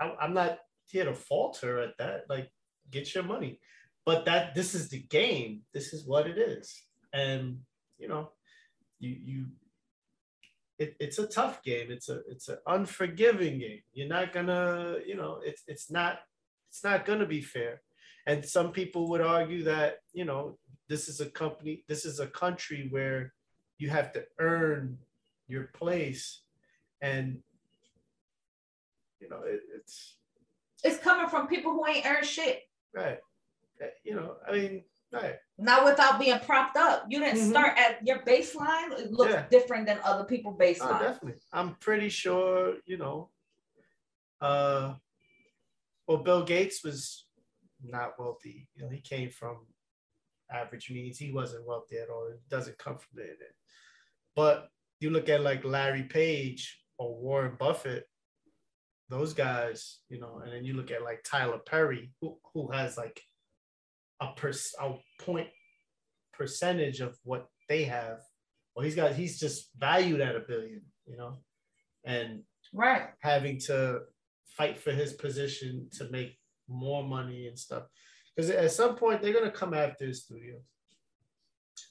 I, I'm not here to fault her at that, like get your money, but that this is the game. This is what it is. And, you know, you, you, it, it's a tough game. It's a, it's an unforgiving game. You're not gonna, you know, it's, it's not, it's not gonna be fair. And some people would argue that, you know, this is a company, this is a country where you have to earn your place. And, you know, it, it's... It's coming from people who ain't earned shit. Right. You know, I mean, right. Not without being propped up. You didn't mm-hmm. start at your baseline. It looks yeah. different than other people's baseline. Oh, definitely. I'm pretty sure, you know, uh, well, Bill Gates was... not wealthy, you know, he came from average means. He wasn't wealthy at all. It doesn't come from there. But you look at like Larry Page or Warren Buffett, those guys, you know, and then you look at like Tyler Perry, who who has like a per a point percentage of what they have. Well, he's got he's just valued at a billion, you know, and right having to fight for his position to make more money and stuff, because at some point they're gonna come after his studios.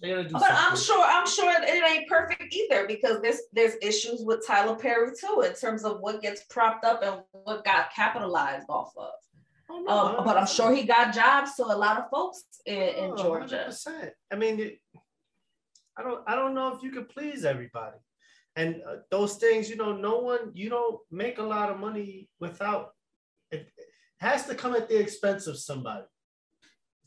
They're gonna do but something. I'm sure I'm sure it ain't perfect either, because there's there's issues with Tyler Perry too in terms of what gets propped up and what got capitalized off of. Oh, no, um, but I'm sure he got jobs to a lot of folks in, in oh, Georgia. one hundred percent. I mean, it, I don't I don't know if you could please everybody, and uh, those things, you know, no one you don't make a lot of money without it. Has to come at the expense of somebody.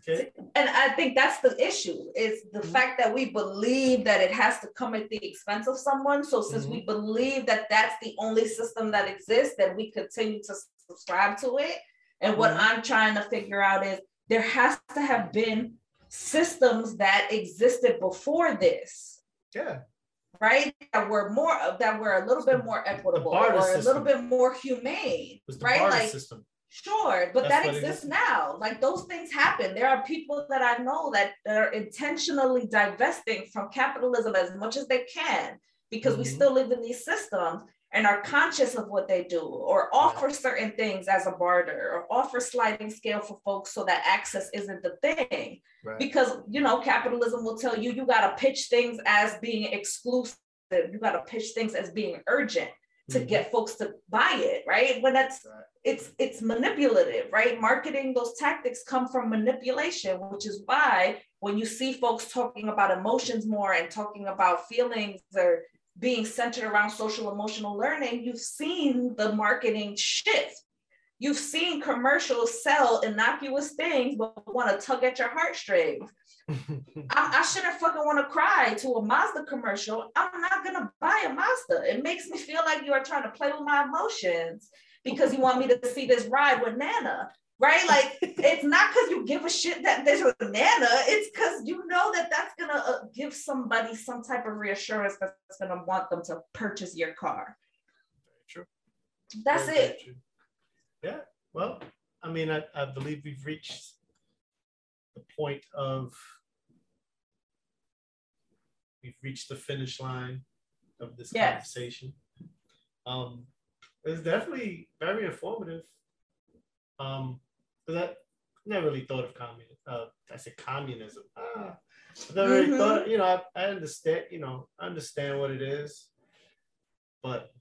Okay. And I think that's the issue, is the mm-hmm. fact that we believe that it has to come at the expense of someone. So since mm-hmm. we believe that that's the only system that exists, that we continue to subscribe to it. And what mm-hmm. I'm trying to figure out is there has to have been systems that existed before this. Yeah. Right, that were more that were a little bit more equitable, or a system. little bit more humane. Right, like system. Sure, but That's that exists now. Like, those things happen. There are people that I know that are intentionally divesting from capitalism as much as they can, because mm-hmm. we still live in these systems and are conscious of what they do, or offer yeah. certain things as a barter, or offer sliding scale for folks so that access isn't the thing. Right. Because, you know, capitalism will tell you, you got to pitch things as being exclusive. You got to pitch things as being urgent to get folks to buy it, right? But that's, it's it's manipulative, right? Marketing, those tactics come from manipulation, which is why when you see folks talking about emotions more and talking about feelings or being centered around social emotional learning, you've seen the marketing shift. You've seen commercials sell innocuous things, but want to tug at your heartstrings. I, I shouldn't fucking want to cry to a Mazda commercial. I'm not going to buy a Mazda. It makes me feel like you are trying to play with my emotions because you want me to see this ride with Nana, right? Like, it's not because you give a shit that there's a Nana. It's because you know that that's going to uh, give somebody some type of reassurance that's going to want them to purchase your car. True. That's Very it. True. Yeah. Well, I mean, I, I believe we've reached the point of... We've reached the finish line of this yes. conversation. Um, it's definitely very informative. Um, because I never really thought of communism. Uh, I said communism. Ah, I never mm-hmm. really thought. You know, I, I understand. You know, I understand what it is, but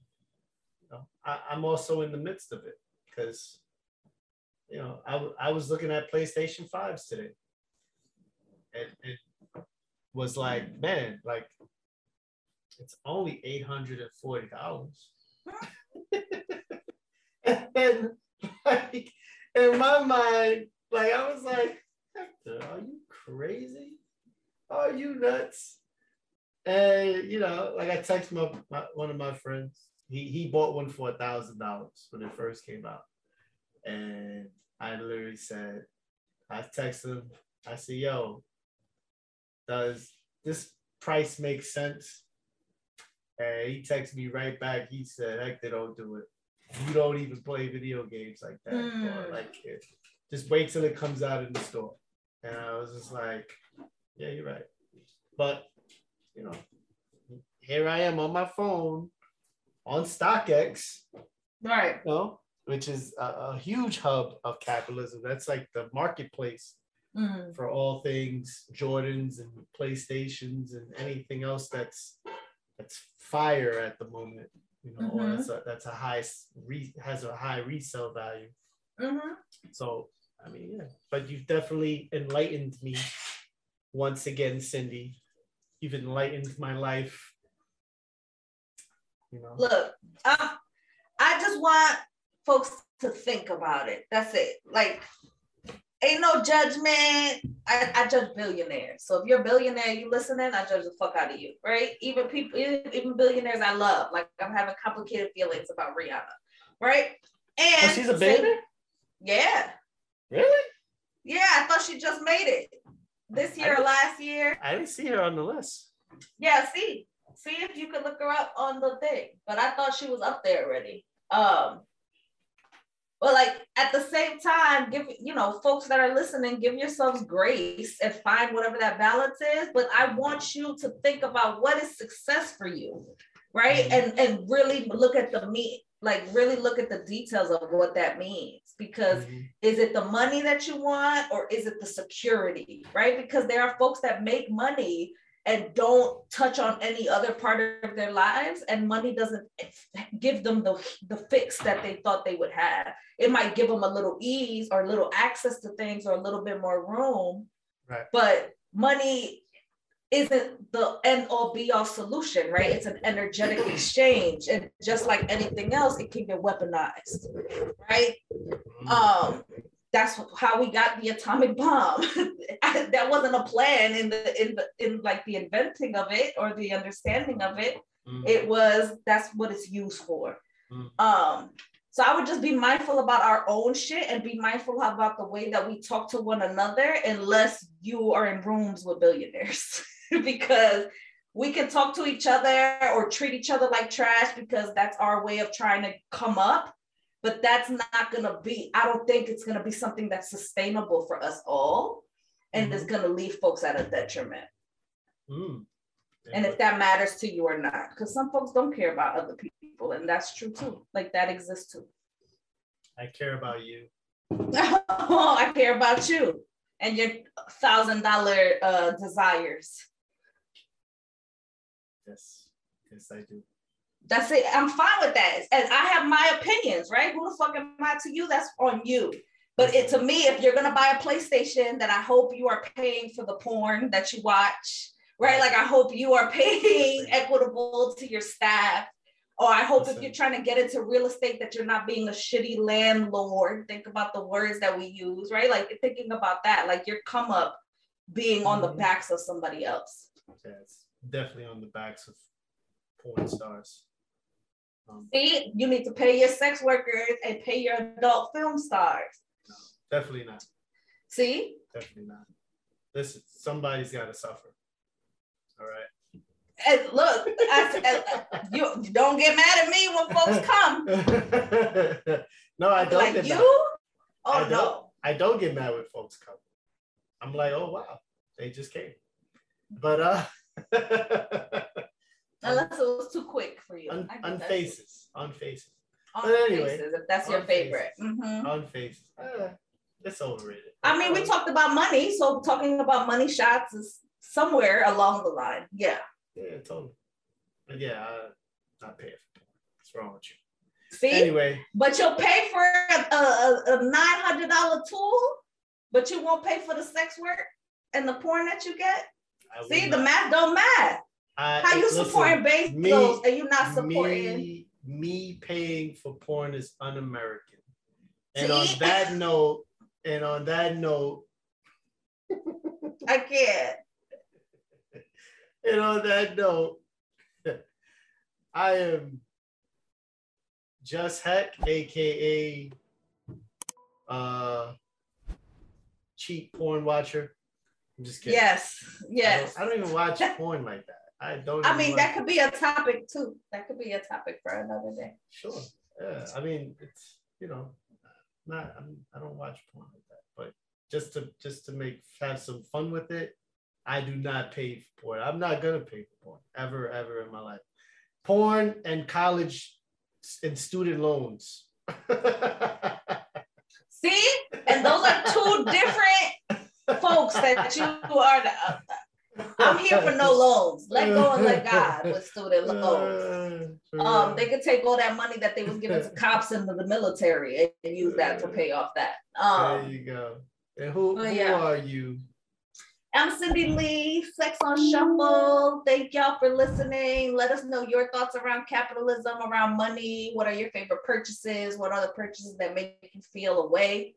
you know, I, I'm also in the midst of it, because you know, I I was looking at PlayStation fives today, and and. was like, man, like, it's only eight hundred forty dollars. And like, in my mind, like, I was like, Hector, are you crazy? Are you nuts? And, you know, like, I text my, my one of my friends, he, he bought one for one thousand dollars when it first came out. And I literally said, I texted him, I said, yo, does this price make sense? And he texted me right back. He said, heck, they don't do it. You don't even play video games like that. Mm. Like, it, just wait till it comes out in the store. And I was just like, yeah, you're right. But, you know, here I am on my phone on StockX. Right. You know, which is a, a huge hub of capitalism. That's like the marketplace. Mm-hmm. For all things Jordans and PlayStations and anything else that's that's fire at the moment, you know, mm-hmm. or that's a, that's a high re, has a high resale value. Mm-hmm. So I mean, yeah, but you've definitely enlightened me once again, Cindy. You've enlightened my life. You know, look, I, I just want folks to think about it. That's it. Like. Ain't no judgment. I, I judge billionaires. So if you're a billionaire, you listening, I judge the fuck out of you, right? Even people, even billionaires I love. Like, I'm having complicated feelings about Rihanna, right? And oh, she's a billionaire? Yeah. Really? Yeah, I thought she just made it. This year or last year. I didn't see her on the list. Yeah, see. See if you could look her up on the thing. But I thought she was up there already. Um, But like at the same time, give, you know, folks that are listening, give yourselves grace and find whatever that balance is. But I want you to think about what is success for you, right? And and really look at the meat, like really look at the details of what that means. Because mm-hmm. is it the money that you want, or is it the security, right? Because there are folks that make money and don't touch on any other part of their lives, and money doesn't give them the, the fix that they thought they would have. It might give them a little ease or a little access to things or a little bit more room, right? But money isn't the end all be all solution, right? It's an energetic exchange, and just like anything else, it can get weaponized, right? Um, that's how we got the atomic bomb. That wasn't a plan in the in the in like the inventing of it or the understanding of it. Mm-hmm. It was, that's what it's used for. Mm-hmm. Um, so I would just be mindful about our own shit and be mindful about the way that we talk to one another, unless you are in rooms with billionaires, because we can talk to each other or treat each other like trash because that's our way of trying to come up. But that's not going to be, I don't think it's going to be something that's sustainable for us all. And mm-hmm. it's going to leave folks at a detriment. Mm. Yeah. And if that matters to you or not, because some folks don't care about other people. And that's true too. Like that exists too. I care about you. Oh, I care about you and your one thousand dollars uh, desires. Yes, yes, I do. That's it. I'm fine with that. And I have my opinions, right? Who the fuck am I to you? That's on you. But it, to me, if you're going to buy a PlayStation, then I hope you are paying for the porn that you watch, right? Like, I hope you are paying equitable to your staff. Or I hope Listen. If you're trying to get into real estate, that you're not being a shitty landlord. Think about the words that we use, right? Like, thinking about that, like your come up being on the backs of somebody else. Yeah, it's definitely on the backs of porn stars. See, you need to pay your sex workers and pay your adult film stars. No, definitely not. See? Definitely not. Listen, somebody's got to suffer. All right. And look, I, I, you don't get mad at me when folks come. No, I don't. Like get you? Mad. Oh I no, I don't get mad when folks come. I'm like, oh wow, they just came. But uh. Unless it was too quick for you. Un, on faces, on faces. On anyway, faces, if that's your favorite. Faces, mm-hmm. On faces, uh, it's overrated. I mean, we talked about money, so talking about money shots is somewhere along the line. Yeah. Yeah, totally. But yeah, I'm not paying for porn. What's wrong with you? See. Anyway, but you'll pay for a, a, a nine hundred dollars tool, but you won't pay for the sex work and the porn that you get. I See, the not. math don't math. I, How you listen, supporting Bezos and you not supporting? Me, me paying for porn is un-American. And See? on that note, and on that note, I can't. And on that note, I am Just Heck, aka uh, cheap porn watcher. I'm just kidding. Yes, yes. I don't, I don't even watch porn like that. I don't. I mean, like that could be a topic too. That could be a topic for another day. Sure. Yeah. I mean, it's you know, not. I'm, I don't watch porn like that. But just to just to make have some fun with it, I do not pay for porn. I'm not gonna pay for porn ever, ever in my life. Porn and college and student loans. See, and those are two different folks that you are. The, uh, I'm here for no loans. Let go and let God with student loans. Um, they could take all that money that they was giving to cops and the military and, and use that to pay off that. Um, there you go. And who, who yeah. are you? I'm Cindy Lee, Sex on Shuffle. Thank y'all for listening. Let us know your thoughts around capitalism, around money. What are your favorite purchases? What are the purchases that make you feel away?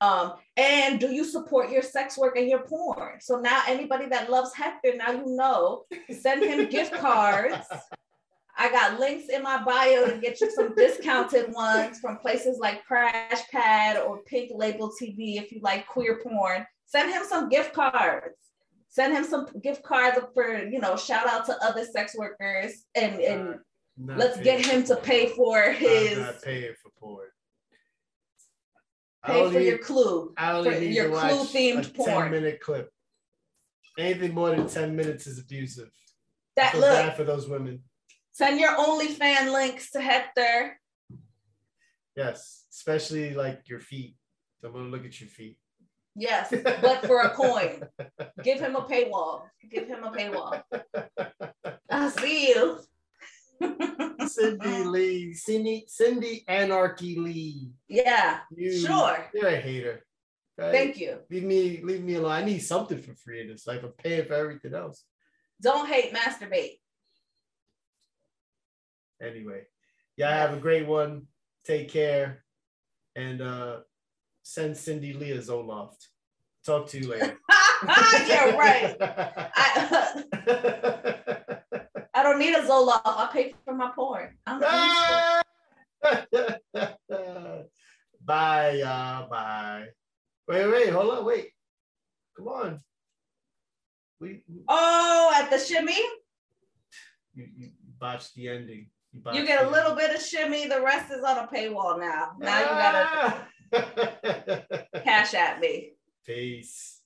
Um, and do you support your sex work and your porn? So now anybody that loves Hector, now you know, send him gift cards. I got links in my bio to get you some discounted ones from places like Crash Pad or Pink Label T V if you like queer porn. Send him some gift cards. Send him some gift cards for, you know, shout out to other sex workers and, and let's get him to pay for his... I'm not paying for porn. Pay for your Clue. I only need to watch a ten-minute clip. Anything more than ten minutes is abusive. That look. Bad for those women. Send your OnlyFans links to Hector. Yes, especially like your feet. I'm gonna look at your feet. Yes, but for a coin. Give him a paywall. Give him a paywall. I'll see you. Cindy Lee. Cindy Cindy Anarchy Lee. Yeah, you, sure. You're a hater. Right? Thank you. Leave me, leave me alone. I need something for free in this life. I'm paying for everything else. Don't hate, masturbate. Anyway, yeah, have a great one. Take care. And uh, send Cindy Lee a Zoloft. Talk to you later. Yeah, right. I, uh, I don't need a Zoloft. I pay for my porn. I don't need bye, y'all. Uh, bye. Wait, wait, hold on. Wait. Come on. We, we... Oh, at the shimmy? You, you botched the ending. You, you get a little bit of shimmy. The rest is on a paywall now. Now ah! You gotta cash at me. Peace.